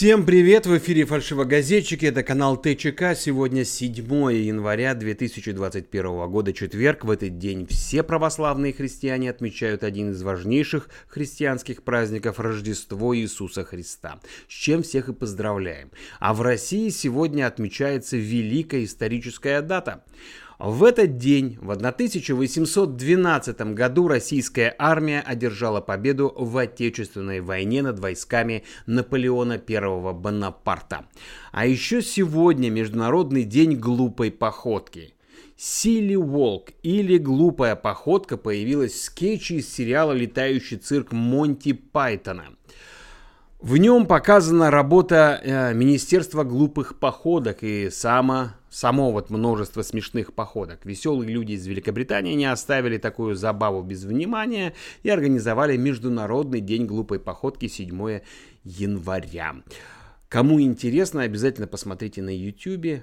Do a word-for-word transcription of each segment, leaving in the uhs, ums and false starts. Всем привет! В эфире «Фальшивогазетчики». Это канал ТЧК. Сегодня седьмое января две тысячи двадцать первого года, четверг. В этот день все православные христиане отмечают один из важнейших христианских праздников – Рождество Иисуса Христа. С чем всех и поздравляем. А в России сегодня отмечается великая историческая дата. В этот день, в тысяча восемьсот двенадцатом году, российская армия одержала победу в Отечественной войне над войсками Наполеона Первого Бонапарта. А еще сегодня Международный день глупой походки. Silly Walk или глупая походка появилась в скетче из сериала «Летающий цирк» Монти Пайтона. В нем показана работа э, Министерства глупых походок и само... Само вот множество смешных походок. Веселые люди из Великобритании не оставили такую забаву без внимания и организовали Международный день глупой походки седьмое января. Кому интересно, обязательно посмотрите на YouTube.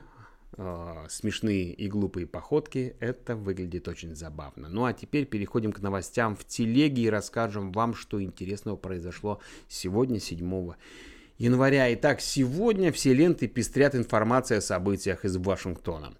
Смешные и глупые походки. Это выглядит очень забавно. Ну а теперь переходим к новостям в телеге и расскажем вам, что интересного произошло сегодня, седьмого января. Итак, сегодня все ленты пестрят информацией о событиях из Вашингтона.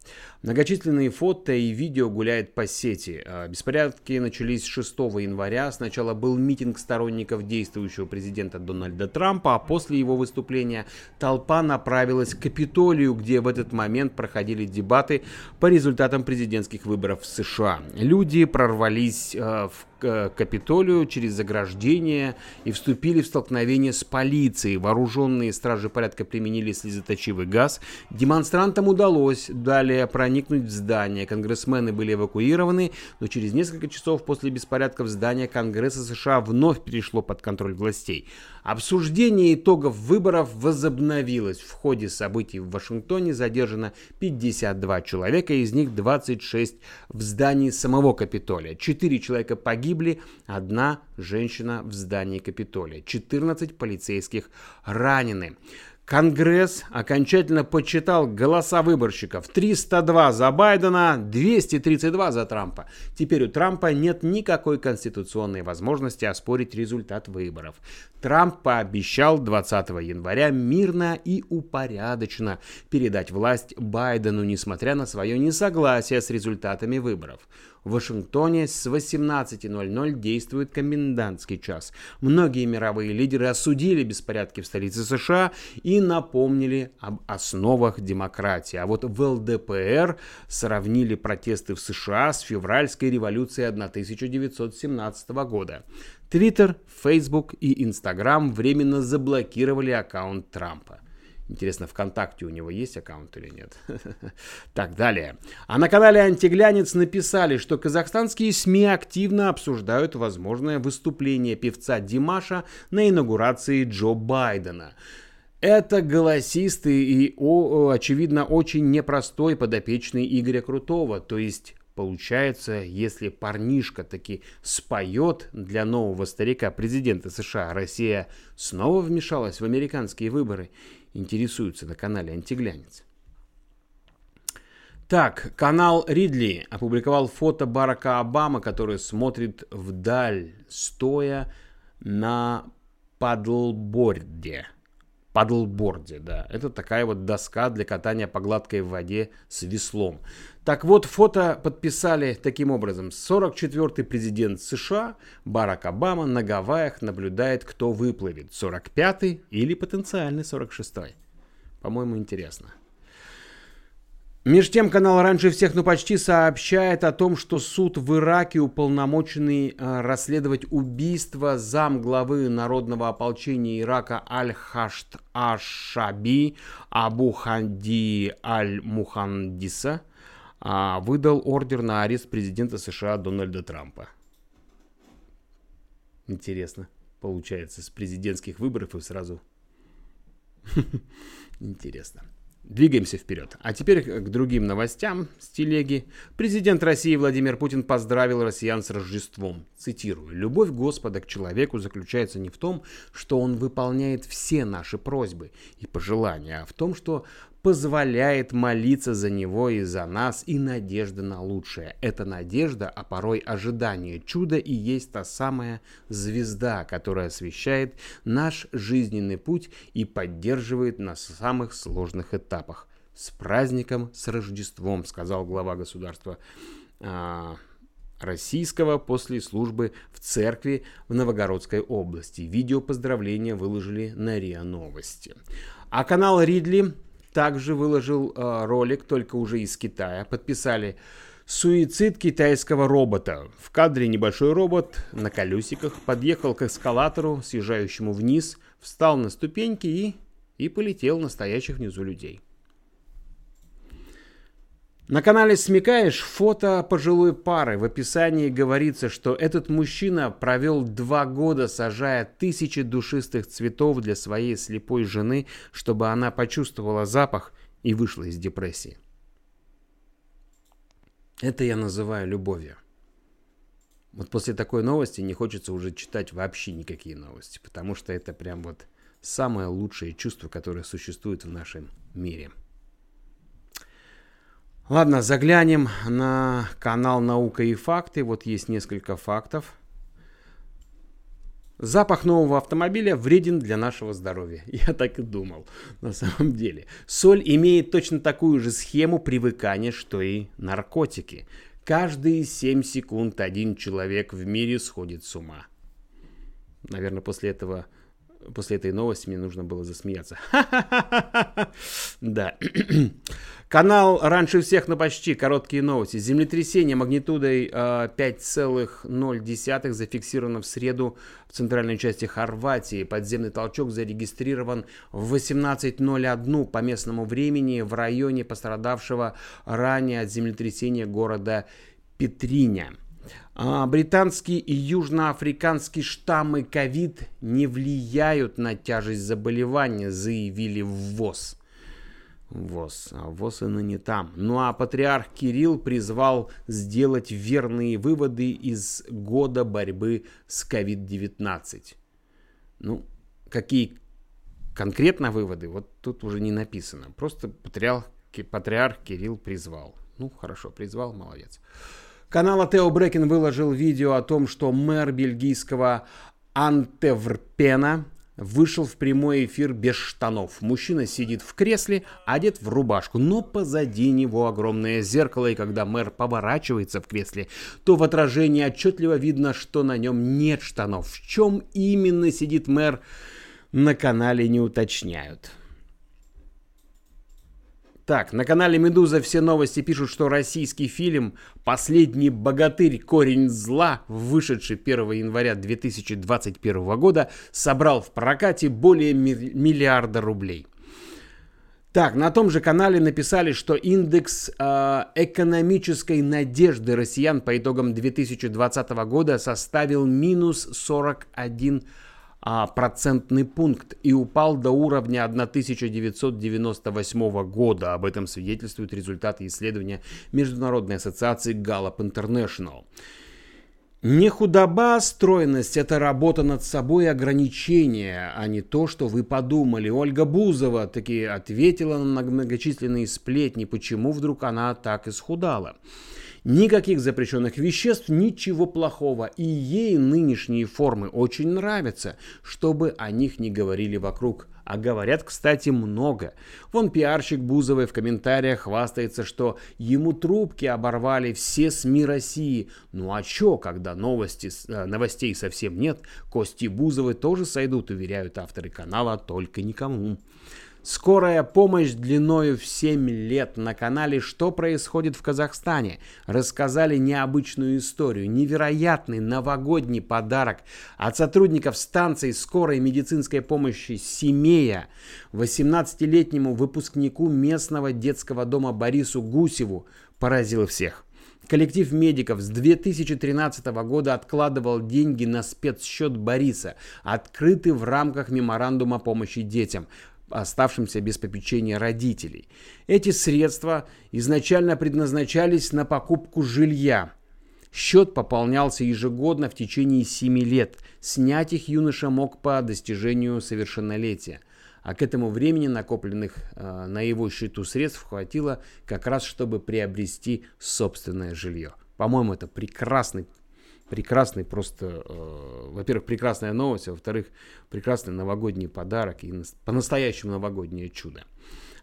Многочисленные фото и видео гуляют по сети. Беспорядки начались шестого января. Сначала был митинг сторонников действующего президента Дональда Трампа, а после его выступления толпа направилась к Капитолию, где в этот момент проходили дебаты по результатам президентских выборов в США. Люди прорвались в к Капитолию через заграждение и вступили в столкновение с полицией. Вооруженные стражи порядка применили слезоточивый газ. Демонстрантам удалось далее проникнуть в здание. Конгрессмены были эвакуированы, но через несколько часов после беспорядков здание Конгресса США вновь перешло под контроль властей. Обсуждение итогов выборов возобновилось. В ходе событий в Вашингтоне задержано пятьдесят два человека, из них двадцать шесть в здании самого Капитолия. четыре человека погибли. Погибли, одна женщина в здании Капитолия, четырнадцать полицейских ранены. Конгресс окончательно подсчитал голоса выборщиков. триста два за Байдена, двести тридцать два за Трампа. Теперь у Трампа нет никакой конституционной возможности оспорить результат выборов. Трамп пообещал двадцатого января мирно и упорядоченно передать власть Байдену, несмотря на свое несогласие с результатами выборов. В Вашингтоне с восемнадцати ноль-ноль действует комендантский час. Многие мировые лидеры осудили беспорядки в столице США и напомнили об основах демократии. А вот в ЛДПР сравнили протесты в США с февральской революцией тысяча девятьсот семнадцатого года. Твиттер, Фейсбук и Инстаграм временно заблокировали аккаунт Трампа. Интересно, ВКонтакте у него есть аккаунт или нет? Так, далее. А на канале «Антиглянец» написали, что казахстанские СМИ активно обсуждают возможное выступление певца Димаша на инаугурации Джо Байдена. Это голосистый и, очевидно, очень непростой подопечный Игоря Крутого, то есть... Получается, если парнишка таки споет для нового старика президента США, Россия снова вмешалась в американские выборы, интересуются на канале «Антиглянец». Так, канал Ридли опубликовал фото Барака Обамы, который смотрит вдаль, стоя на падлборде. Падлборде, да. Это такая вот доска для катания по гладкой воде с веслом. Так вот, фото подписали таким образом. сорок четвёртый президент США Барак Обама на Гавайях наблюдает, кто выплывет. сорок пятый или потенциальный сорок шестой. По-моему, интересно. Меж тем, канал «Раньше всех, ну почти» сообщает о том, что суд в Ираке, уполномоченный расследовать убийство замглавы народного ополчения Ирака Аль-Хашд Аш-Шаби Абу Ханди Аль-Мухандиса, выдал ордер на арест президента США Дональда Трампа. Интересно, получается, с президентских выборов и сразу. Интересно. Двигаемся вперед. А теперь к другим новостям с телеги. Президент России Владимир Путин поздравил россиян с Рождеством. Цитирую. «Любовь Господа к человеку заключается не в том, что он выполняет все наши просьбы и пожелания, а в том, что позволяет молиться за него и за нас, и надежда на лучшее. Эта надежда, а порой ожидание чуда, и есть та самая звезда, которая освещает наш жизненный путь и поддерживает на самых сложных этапах. «С праздником, с Рождеством», — сказал глава государства э, российского после службы в церкви в Новгородской области. Видео поздравления выложили на РИА Новости. А канал Ридли также выложил э, ролик, только уже из Китая. Подписали «Суицид китайского робота». В кадре небольшой робот на колесиках подъехал к эскалатору, съезжающему вниз, встал на ступеньки и, и полетел на стоящих внизу людей. На канале «Смекаешь» фото пожилой пары. В описании говорится, что этот мужчина провел два года, сажая тысячи душистых цветов для своей слепой жены, чтобы она почувствовала запах и вышла из депрессии. Это я называю любовью. Вот после такой новости не хочется уже читать вообще никакие новости, потому что это прям вот самое лучшее чувство, которое существует в нашем мире. Ладно, заглянем на канал «Наука и факты». Вот есть несколько фактов. Запах нового автомобиля вреден для нашего здоровья. Я так и думал, на самом деле. Соль имеет точно такую же схему привыкания, что и наркотики. Каждые семь секунд один человек в мире сходит с ума. Наверное, после этого, после этой новости мне нужно было засмеяться. Да. Канал «Раньше всех на почти». Короткие новости. Землетрясение магнитудой пять целых ноль зафиксировано в среду в центральной части Хорватии. Подземный толчок зарегистрирован в восемнадцать ноль один по местному времени в районе пострадавшего ранее от землетрясения города Петриня. Британские и южноафриканские штаммы ковид не влияют на тяжесть заболевания, заявили в ВОЗ. ВОЗ, а ВОЗ и ныне там. Ну а патриарх Кирилл призвал сделать верные выводы из года борьбы с ковид девятнадцать. Ну, какие конкретно выводы, вот тут уже не написано. Просто патриарх, патриарх Кирилл призвал. Ну, хорошо, призвал, молодец. Канал Атео Брекен выложил видео о том, что мэр бельгийского Антверпена вышел в прямой эфир без штанов. Мужчина сидит в кресле, одет в рубашку, но позади него огромное зеркало, и когда мэр поворачивается в кресле, то в отражении отчетливо видно, что на нем нет штанов. В чем именно сидит мэр, на канале не уточняют. Так, на канале «Медуза» все новости пишут, что российский фильм «Последний богатырь. Корень зла», вышедший первого января две тысячи двадцать первого года, собрал в прокате более миллиарда рублей. Так, на том же канале написали, что индекс э, экономической надежды россиян по итогам две тысячи двадцатого года составил минус сорок один процент. Процентный пункт и упал до уровня тысяча девятьсот девяносто восьмого года. Об этом свидетельствуют результаты исследования Международной ассоциации Gallup International. Не худоба, а стройность – это работа над собой и ограничения, а не то, что вы подумали. Ольга Бузова таки ответила на многочисленные сплетни, почему вдруг она так исхудала. Никаких запрещенных веществ, ничего плохого. И ей нынешние формы очень нравятся, чтобы о них не говорили вокруг. А говорят, кстати, много. Вон пиарщик Бузовой в комментариях хвастается, что ему трубки оборвали все СМИ России. Ну а чё, когда новости, новостей совсем нет, кости Бузовой тоже сойдут, уверяют авторы канала «Только никому». Скорая помощь длиною в семь лет. На канале «Что происходит в Казахстане» рассказали необычную историю. Невероятный новогодний подарок от сотрудников станции скорой медицинской помощи «Семея» восемнадцатилетнему выпускнику местного детского дома Борису Гусеву поразил всех. Коллектив медиков с две тысячи тринадцатого года откладывал деньги на спецсчет Бориса, открытый в рамках меморандума помощи детям, оставшимся без попечения родителей. Эти средства изначально предназначались на покупку жилья. Счет пополнялся ежегодно в течение семи лет. Снять их юноша мог по достижению совершеннолетия. а к этому времени накопленных э, на его счету средств хватило как раз, чтобы приобрести собственное жилье. По-моему, это прекрасный, прекрасный просто, э, во-первых, прекрасная новость, а во-вторых, прекрасный новогодний подарок и по-настоящему новогоднее чудо.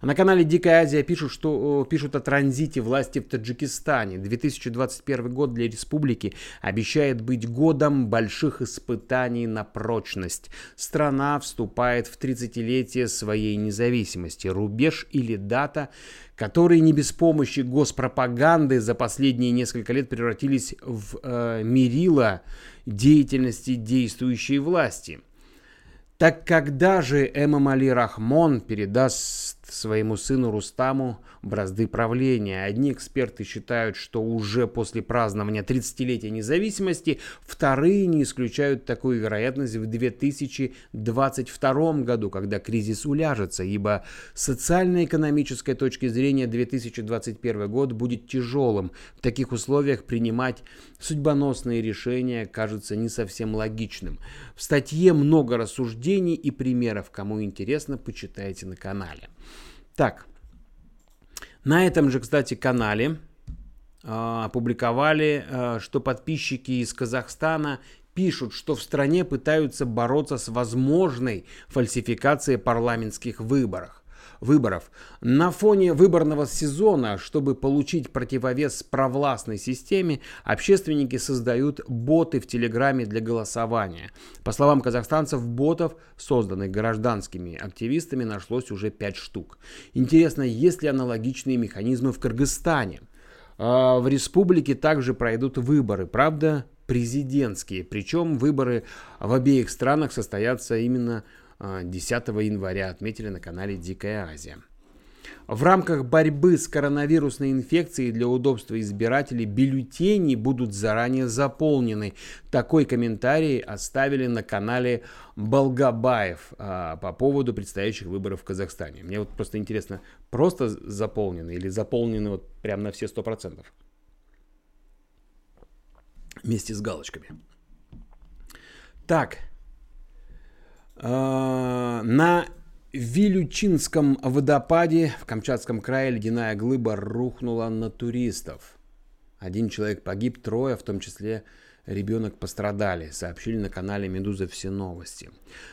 А на канале «Дикая Азия» пишут, что, пишут о транзите власти в Таджикистане. две тысячи двадцать первый год для республики обещает быть годом больших испытаний на прочность. Страна вступает в тридцатилетие своей независимости. Рубеж или дата, которые не без помощи госпропаганды за последние несколько лет превратились в э, мерило деятельности действующей власти. Так когда же Эмомали Рахмон передаст своему сыну Рустаму бразды правления? Одни эксперты считают, что уже после празднования тридцатилетия независимости, вторые не исключают такую вероятность в две тысячи двадцать втором году, когда кризис уляжется, ибо с социально-экономической точки зрения две тысячи двадцать первый год будет тяжелым. В таких условиях принимать судьбоносные решения кажется не совсем логичным. В статье много рассуждений и примеров. Кому интересно, почитайте на канале. Так, на этом же, кстати, канале э, опубликовали, э, что подписчики из Казахстана пишут, что в стране пытаются бороться с возможной фальсификацией парламентских выборов. Выборов. На фоне выборного сезона, чтобы получить противовес провластной системе, общественники создают боты в Телеграме для голосования. По словам казахстанцев, ботов, созданных гражданскими активистами, нашлось уже пять штук. Интересно, есть ли аналогичные механизмы в Кыргызстане? В республике также пройдут выборы, правда, президентские. Причем выборы в обеих странах состоятся именно десятого января, отметили на канале «Дикая Азия». В рамках борьбы с коронавирусной инфекцией для удобства избирателей бюллетени будут заранее заполнены. Такой комментарий оставили на канале Балгабаев а, по поводу предстоящих выборов в Казахстане. Мне вот просто интересно, просто заполнены или заполнены вот прям на все сто процентов? Вместе с галочками. Так. На Вилючинском водопаде в Камчатском крае ледяная глыба рухнула на туристов. Один человек погиб, трое, в том числе ребенок, пострадали, сообщили на канале «Медуза. Все новости».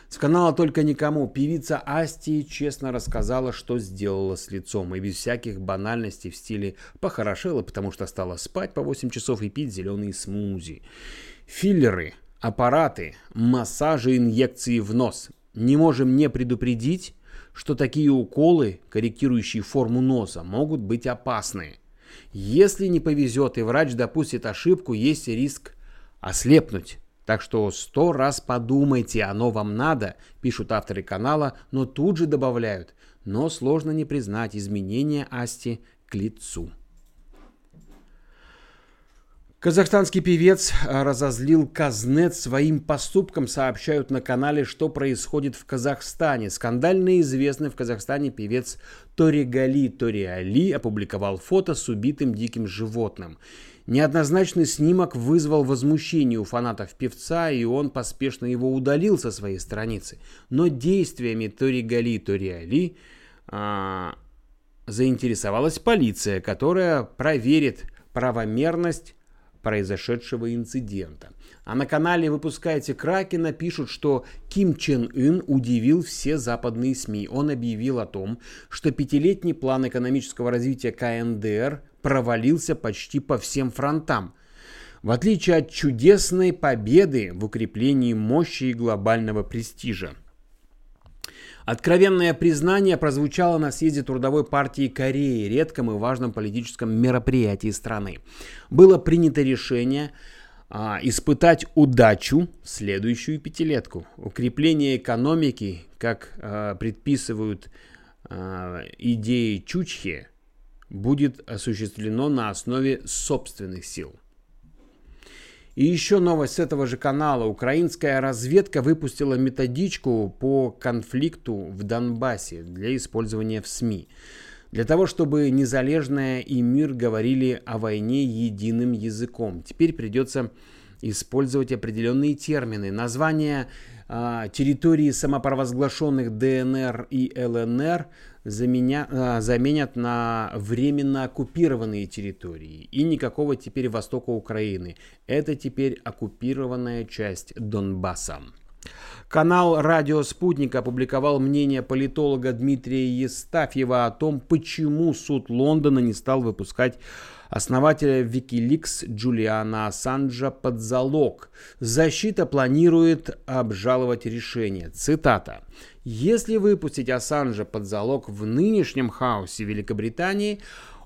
С канала «Только никому» певица Асти честно рассказала, что сделала с лицом, и без всяких банальностей в стиле «похорошела, потому что стала спать по восемь часов и пить зеленые смузи». Филлеры, аппараты, массажи, инъекции в нос. Не можем не предупредить, что такие уколы, корректирующие форму носа, могут быть опасны. Если не повезет и врач допустит ошибку, есть риск ослепнуть. Так что сто раз подумайте, оно вам надо, пишут авторы канала, но тут же добавляют. Но сложно не признать изменения Асти к лицу. Казахстанский певец разозлил казнет своим поступком, сообщают на канале, что происходит в Казахстане. Скандально известный в Казахстане певец Торегали Тореали опубликовал фото с убитым диким животным. Неоднозначный снимок вызвал возмущение у фанатов певца, и он поспешно его удалил со своей страницы. Но действиями Торегали Тореали а, заинтересовалась полиция, которая проверит правомерность произошедшего инцидента. А на канале «Выпускайте Кракена» пишут, что Ким Чен Ын удивил все западные СМИ. Он объявил о том, что пятилетний план экономического развития КНДР провалился почти по всем фронтам. В отличие от чудесной победы в укреплении мощи и глобального престижа. Откровенное признание прозвучало на съезде Трудовой партии Кореи, редком и важном политическом мероприятии страны. Было принято решение а, испытать удачу в следующую пятилетку. Укрепление экономики, как а, предписывают а, идеи Чучхе, будет осуществлено на основе собственных сил. И еще новость с этого же канала. Украинская разведка выпустила методичку по конфликту в Донбассе для использования в СМИ. Для того, чтобы Незалежная и Мир говорили о войне единым языком. Теперь придется использовать определенные термины, названия э, территории самопровозглашенных ДНР и ЛНР заменя, э, заменят на временно оккупированные территории, и никакого теперь востока Украины. Это теперь оккупированная часть Донбасса. Канал «Радио Спутник» опубликовал мнение политолога Дмитрия Естафьева о том, почему суд Лондона не стал выпускать основателя Wikileaks Джулиана Ассанжа под залог. Защита планирует обжаловать решение. Цитата. «Если выпустить Ассанжа под залог в нынешнем хаосе Великобритании,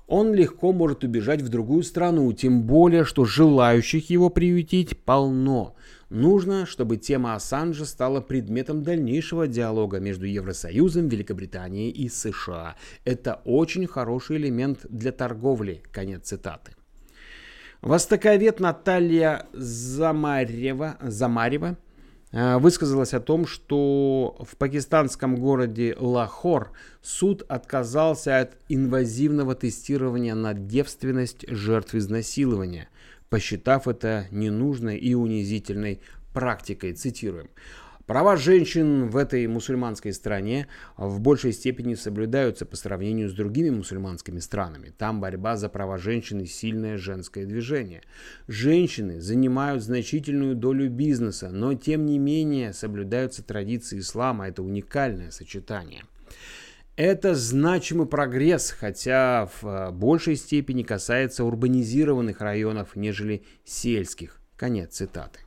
он легко может убежать в другую страну, тем более, что желающих его приютить полно. Нужно, чтобы тема Ассанжа стала предметом дальнейшего диалога между Евросоюзом, Великобританией и США. Это очень хороший элемент для торговли». Конец цитаты. Востоковед Наталья Замарева, Замарева высказалась о том, что в пакистанском городе Лахор суд отказался от инвазивного тестирования на девственность жертв изнасилования, посчитав это ненужной и унизительной практикой. Цитируем. «Права женщин в этой мусульманской стране в большей степени соблюдаются по сравнению с другими мусульманскими странами. Там борьба за права женщин и сильное женское движение. Женщины занимают значительную долю бизнеса, но тем не менее соблюдаются традиции ислама. Это уникальное сочетание. Это значимый прогресс, хотя в большей степени касается урбанизированных районов, нежели сельских». Конец цитаты.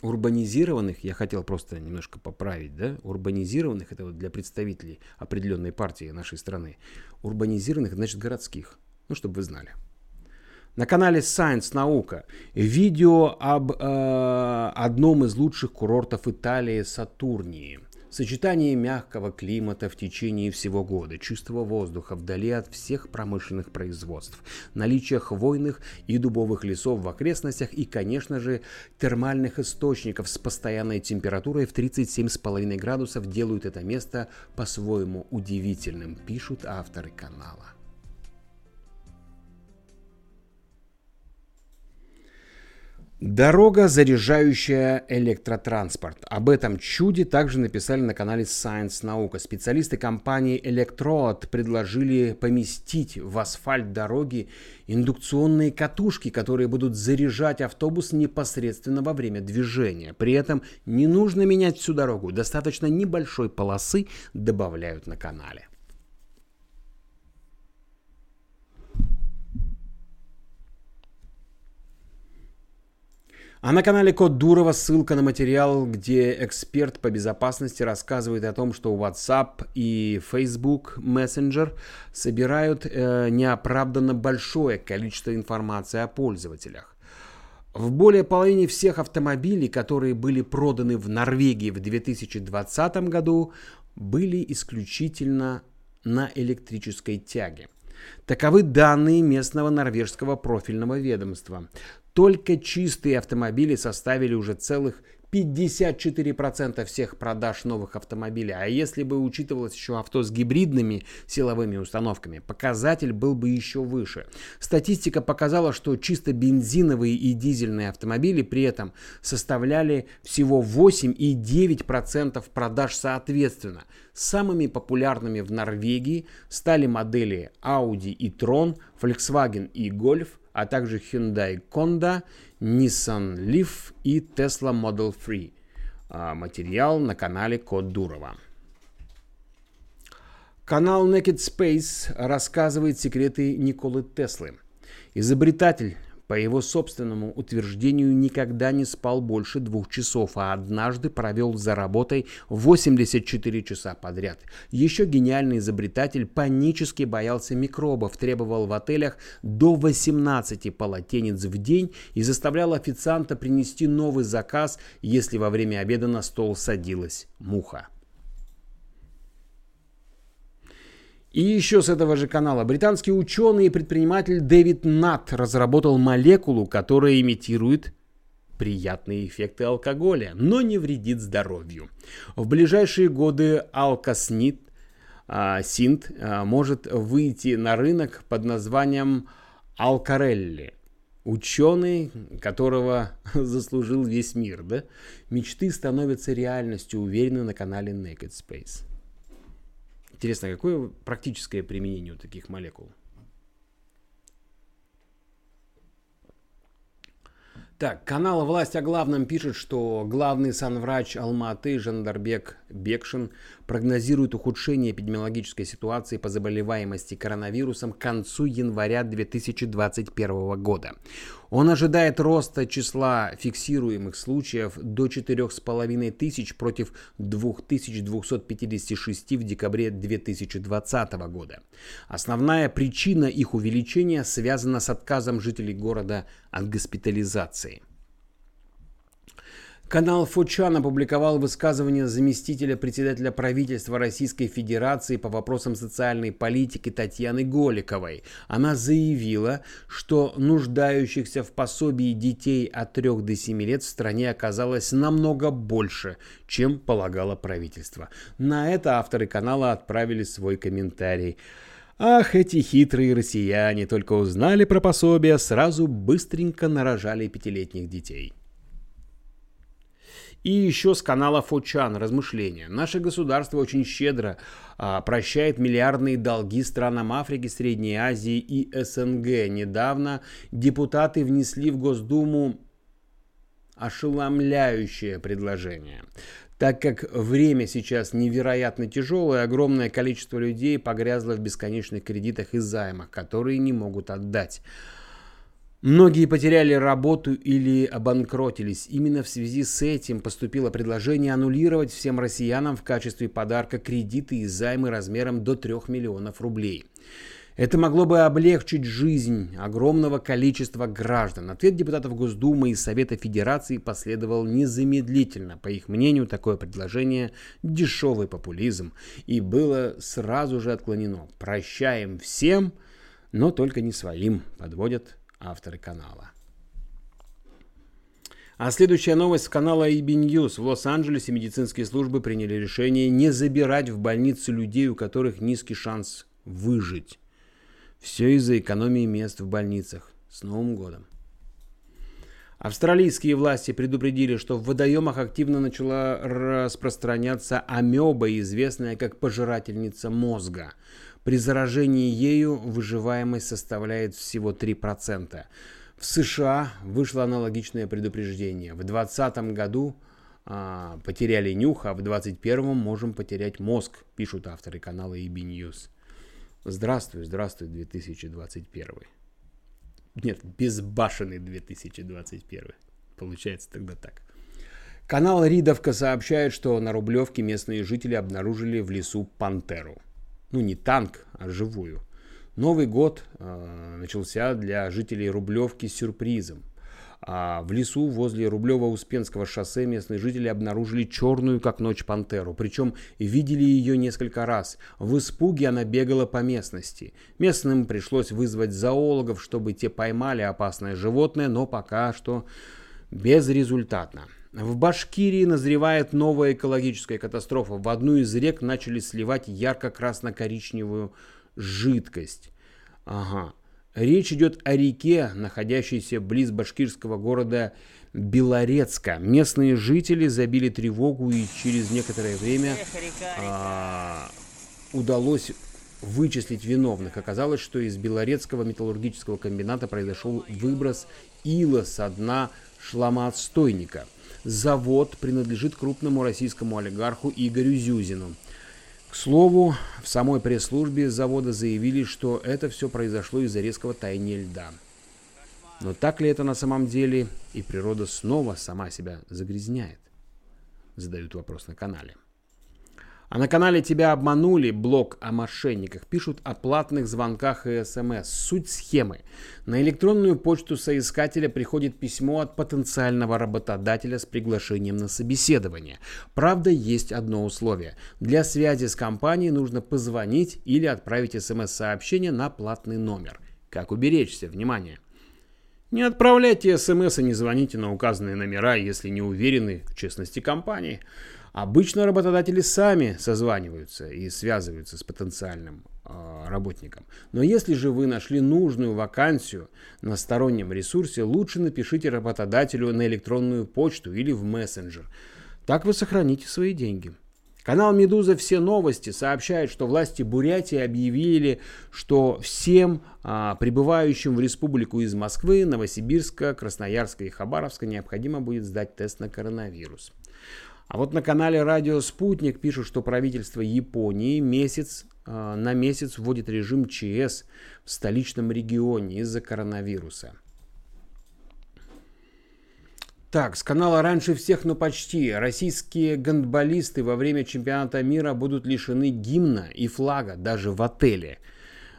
Урбанизированных, я хотел просто немножко поправить, да, урбанизированных, это вот для представителей определенной партии нашей страны, урбанизированных, значит, городских, ну, чтобы вы знали. На канале Science Наука видео об э, одном из лучших курортов Италии Сатурнии. Сочетание мягкого климата в течение всего года, чистого воздуха вдали от всех промышленных производств, наличие хвойных и дубовых лесов в окрестностях и, конечно же, термальных источников с постоянной температурой в тридцать семь целых пять десятых градусов делают это место по-своему удивительным, пишут авторы канала. Дорога, заряжающая электротранспорт. Об этом чуде также написали на канале Science Наука. Специалисты компании Electroad предложили поместить в асфальт дороги индукционные катушки, которые будут заряжать автобус непосредственно во время движения. При этом не нужно менять всю дорогу. Достаточно небольшой полосы, добавляют на канале. А на канале Код Дурова ссылка на материал, где эксперт по безопасности рассказывает о том, что WhatsApp и Facebook Messenger собирают э, неоправданно большое количество информации о пользователях. В более половине всех автомобилей, которые были проданы в Норвегии в две тысячи двадцатом году, были исключительно на электрической тяге. Таковы данные местного норвежского профильного ведомства. Только чистые автомобили составили уже целых пятьдесят четыре процента всех продаж новых автомобилей. А если бы учитывалось еще авто с гибридными силовыми установками, показатель был бы еще выше. Статистика показала, что чисто бензиновые и дизельные автомобили при этом составляли всего восемь и девять десятых процента продаж соответственно. Самыми популярными в Норвегии стали модели Audi e-tron, Volkswagen и Golf, а также Hyundai Kona, Nissan Leaf и Tesla Model три. Материал на канале Код Дурова. Канал Naked Space рассказывает секреты Николы Теслы. Изобретатель, по его собственному утверждению, никогда не спал больше двух часов, а однажды провел за работой восемьдесят четыре часа подряд. Еще гениальный изобретатель панически боялся микробов, требовал в отелях до восемнадцати полотенец в день и заставлял официанта принести новый заказ, если во время обеда на стол садилась муха. И еще с этого же канала. Британский ученый и предприниматель Дэвид Натт разработал молекулу, которая имитирует приятные эффекты алкоголя, но не вредит здоровью. В ближайшие годы алкоснит, а, синт а, может выйти на рынок под названием «Алкарелли». Ученый, которого заслужил весь мир, да? Мечты становятся реальностью, уверенно на канале Naked Space. Интересно, какое практическое применение у таких молекул? Так, канал «Власть о главном» пишет, что главный санврач Алматы Жандарбек Бекшин прогнозирует ухудшение эпидемиологической ситуации по заболеваемости коронавирусом к концу января две тысячи двадцать первого года. Он ожидает роста числа фиксируемых случаев до четырех с половиной тысяч против две тысячи двести пятьдесят шесть в декабре две тысячи двадцатого года. Основная причина их увеличения связана с отказом жителей города от госпитализации. Канал «Фочан» опубликовал высказывание заместителя председателя правительства Российской Федерации по вопросам социальной политики Татьяны Голиковой. Она заявила, что нуждающихся в пособии детей от трёх до семи лет в стране оказалось намного больше, чем полагало правительство. На это авторы канала отправили свой комментарий. Ах, эти хитрые россияне, только узнали про пособие, сразу быстренько нарожали пятилетних детей. И еще с канала «Фочан» размышления. Наше государство очень щедро а, прощает миллиардные долги странам Африки, Средней Азии и СНГ. Недавно депутаты внесли в Госдуму ошеломляющее предложение. Так как время сейчас невероятно тяжелое, огромное количество людей погрязло в бесконечных кредитах и займах, которые не могут отдать. Многие потеряли работу или обанкротились. Именно в связи с этим поступило предложение аннулировать всем россиянам в качестве подарка кредиты и займы размером до трёх миллионов рублей. Это могло бы облегчить жизнь огромного количества граждан. Ответ депутатов Госдумы и Совета Федерации последовал незамедлительно. По их мнению, такое предложение – дешевый популизм. И было сразу же отклонено. Прощаем всем, но только не своим, подводят авторы канала. А следующая новость с канала и би News. В Лос-Анджелесе медицинские службы приняли решение не забирать в больницы людей, у которых низкий шанс выжить. Все из-за экономии мест в больницах. С Новым годом. Австралийские власти предупредили, что в водоемах активно начала распространяться амеба, известная как пожирательница мозга. При заражении ею выживаемость составляет всего три процента. В США вышло аналогичное предупреждение. В двадцатом году а, потеряли нюх, а в двадцать первом можем потерять мозг, пишут авторы канала и би News. Здравствуй, здравствуй, две тысячи двадцать первый. Нет, безбашенный две тысячи двадцать первый. Получается тогда так. Канал «Ридовка» сообщает, что на Рублевке местные жители обнаружили в лесу пантеру. Ну, не танк, а живую. Новый год э, начался для жителей Рублевки с сюрпризом. А в лесу возле Рублево-Успенского шоссе местные жители обнаружили черную, как ночь, пантеру. Причем видели ее несколько раз. В испуге она бегала по местности. Местным пришлось вызвать зоологов, чтобы те поймали опасное животное, но пока что безрезультатно. В Башкирии назревает новая экологическая катастрофа. В одну из рек начали сливать ярко-красно-коричневую жидкость. Ага. Речь идет о реке, находящейся близ башкирского города Белорецка. Местные жители забили тревогу, и через некоторое время а, удалось вычислить виновных. Оказалось, что из Белорецкого металлургического комбината произошел выброс ила со дна шламоотстойника. Завод принадлежит крупному российскому олигарху Игорю Зюзину. К слову, в самой пресс-службе завода заявили, что это все произошло из-за резкого таяния льда. Но так ли это на самом деле? И природа снова сама себя загрязняет? Задают вопрос на канале. А на канале «Тебя обманули» блог о мошенниках пишут о платных звонках и смс. Суть схемы. На электронную почту соискателя приходит письмо от потенциального работодателя с приглашением на собеседование. Правда, есть одно условие. Для связи с компанией нужно позвонить или отправить смс-сообщение на платный номер. Как уберечься? Внимание! Не отправляйте смс и не звоните на указанные номера, если не уверены в честности компании. Обычно работодатели сами созваниваются и связываются с потенциальным работникам. Но если же вы нашли нужную вакансию на стороннем ресурсе, лучше напишите работодателю на электронную почту или в мессенджер. Так вы сохраните свои деньги. Канал «Медуза. Все новости» сообщает, что власти Бурятии объявили, что всем а, прибывающим в республику из Москвы, Новосибирска, Красноярска и Хабаровска необходимо будет сдать тест на коронавирус. А вот на канале «Радио Спутник» пишут, что правительство Японии месяц, а, на месяц вводит режим ЧС в столичном регионе из-за коронавируса. Так, с канала «Раньше всех, но почти». Российские гандболисты во время чемпионата мира будут лишены гимна и флага даже в отеле.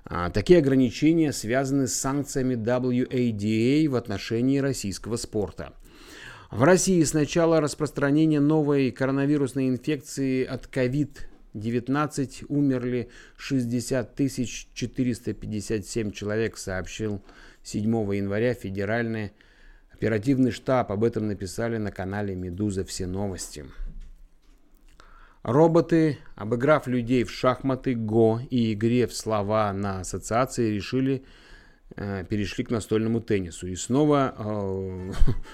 А, такие ограничения связаны с санкциями дабл ю эй ди эй в отношении российского спорта. В России с начала распространения новой коронавирусной инфекции от ковид девятнадцать умерли шестьдесят тысяч четыреста пятьдесят семь человек, сообщил седьмого января федеральная оперативный штаб, об этом написали на канале «Медуза. Все новости». Роботы, обыграв людей в шахматы, го и игре в слова на ассоциации, решили, э, перешли к настольному теннису. И снова э,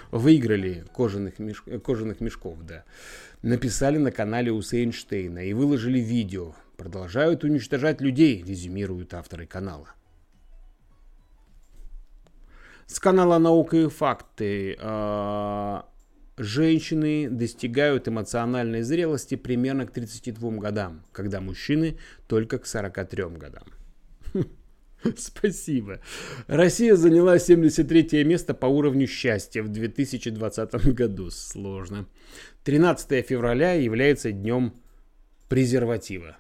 выиграли кожаных, меш... кожаных мешков. Да. Написали на канале Усейнштейна и выложили видео. Продолжают уничтожать людей, резюмируют авторы канала. С канала «Наука и факты» женщины достигают эмоциональной зрелости примерно к тридцати двум годам, когда мужчины только к сорока трем годам. Спасибо. Россия заняла семьдесят третье место по уровню счастья в две тысячи двадцатом году. Сложно. тринадцатое февраля является днем презерватива.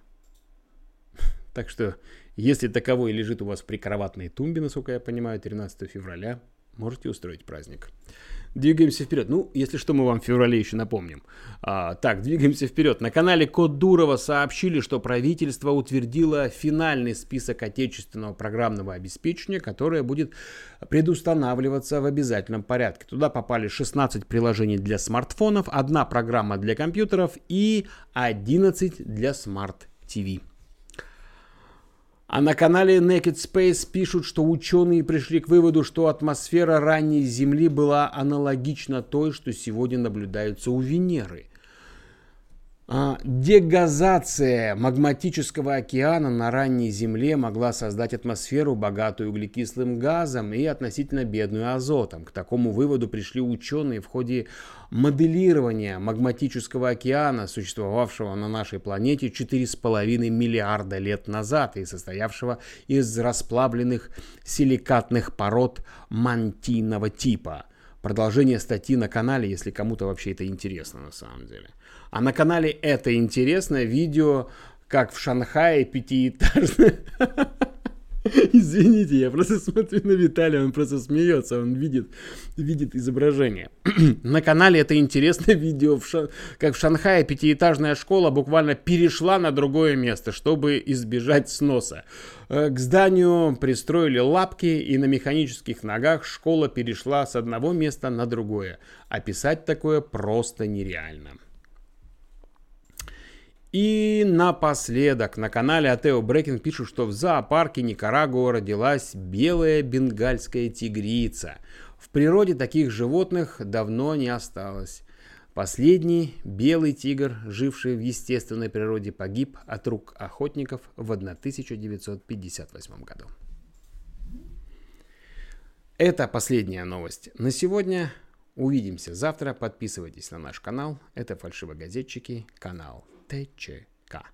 Так что... Если таковой лежит у вас в прикроватной тумбе, насколько я понимаю, тринадцатого февраля, можете устроить праздник. Двигаемся вперед. Ну, если что, мы вам в феврале еще напомним. А, так, двигаемся вперед. На канале Код Дурова сообщили, что правительство утвердило финальный список отечественного программного обеспечения, которое будет предустанавливаться в обязательном порядке. Туда попали шестнадцать приложений для смартфонов, одна программа для компьютеров и одиннадцать для смарт-ТВ. А на канале Naked Space пишут, что ученые пришли к выводу, что атмосфера ранней Земли была аналогична той, что сегодня наблюдается у Венеры. Дегазация магматического океана на ранней Земле могла создать атмосферу, богатую углекислым газом и относительно бедную азотом. К такому выводу пришли ученые в ходе моделирования магматического океана, существовавшего на нашей планете четыре с половиной миллиарда лет назад и состоявшего из расплавленных силикатных пород мантийного типа. Продолжение статьи на канале, если кому-то вообще это интересно на самом деле. А на канале «Это интересно» видео, как в Шанхае пятиэтажное... Извините, я просто смотрю на Виталия, он просто смеется, он видит, видит изображение. На канале «Это интересно» видео, в Ша... как в Шанхае пятиэтажная школа буквально перешла на другое место, чтобы избежать сноса. К зданию пристроили лапки, и на механических ногах школа перешла с одного места на другое. Описать такое просто нереально. И напоследок на канале Атео Брекинг пишут, что в зоопарке Никарагуа родилась белая бенгальская тигрица. В природе таких животных давно не осталось. Последний белый тигр, живший в естественной природе, погиб от рук охотников в тысяча девятьсот пятьдесят восьмом году. Это последняя новость на сегодня. Увидимся завтра. Подписывайтесь на наш канал. Это «Фальшивогазетчики», канал ТЧК.